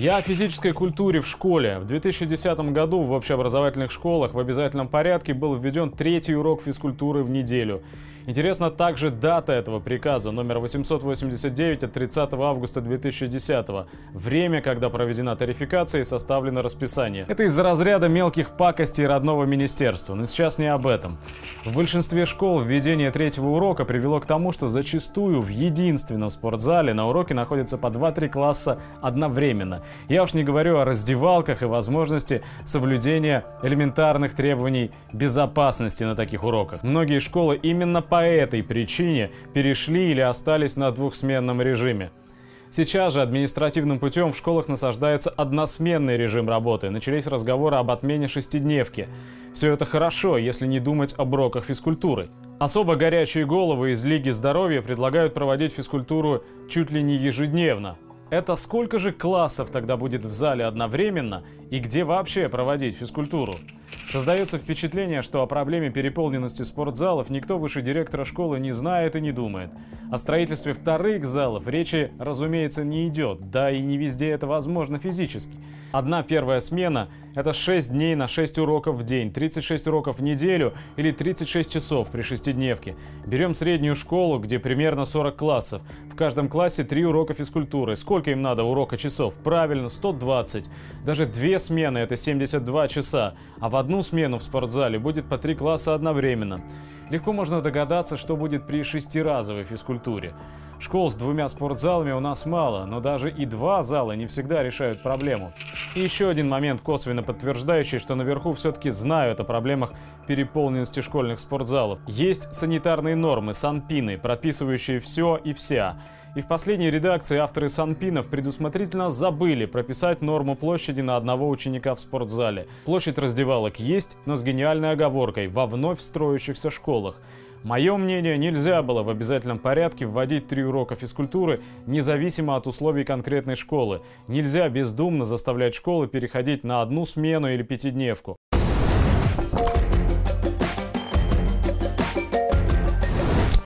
Я о физической культуре в школе. В 2010 году в общеобразовательных школах в обязательном порядке был введен 3-й урок физкультуры в неделю. Интересна также дата этого приказа, номер 889 от 30 августа 2010. Время, когда проведена тарификация и составлено расписание. Это из-за разряда мелких пакостей родного министерства, но сейчас не об этом. В большинстве школ введение 3-го урока привело к тому, что зачастую в единственном спортзале на уроке находятся по 2-3 класса одновременно. Я уж не говорю о раздевалках и возможности соблюдения элементарных требований безопасности на таких уроках. Многие школы именно по этой причине перешли или остались на двухсменном режиме. Сейчас же административным путем в школах насаждается односменный режим работы. Начались разговоры об отмене шестидневки. Все это хорошо, если не думать об уроках физкультуры. Особо горячие головы из Лиги здоровья предлагают проводить физкультуру чуть ли не ежедневно. Это сколько же классов тогда будет в зале одновременно и где вообще проводить физкультуру? Создается впечатление, что о проблеме переполненности спортзалов никто выше директора школы не знает и не думает. О строительстве вторых залов речи, разумеется, не идет, да и не везде это возможно физически. Одна первая смена – это 6 дней на 6 уроков в день, 36 уроков в неделю или 36 часов при шестидневке. Берем среднюю школу, где примерно 40 классов. В каждом классе 3 урока физкультуры. Сколько им надо урока часов? Правильно, 120. Даже 2 смены – это 72 часа, а в одну смену в спортзале будет по 3 класса одновременно. Легко можно догадаться, что будет при 6-разовой физкультуре. Школ с 2 спортзалами у нас мало, но даже и 2 зала не всегда решают проблему. И еще один момент, косвенно подтверждающий, что наверху все-таки знают о проблемах переполненности школьных спортзалов. Есть санитарные нормы, санпины, прописывающие все и вся. И в последней редакции авторы санпинов предусмотрительно забыли прописать норму площади на одного ученика в спортзале. Площадь раздевалок есть, но с гениальной оговоркой – во вновь строящихся школах. Мое мнение, нельзя было в обязательном порядке вводить 3 урока физкультуры, независимо от условий конкретной школы. Нельзя бездумно заставлять школы переходить на одну смену или 5-дневку.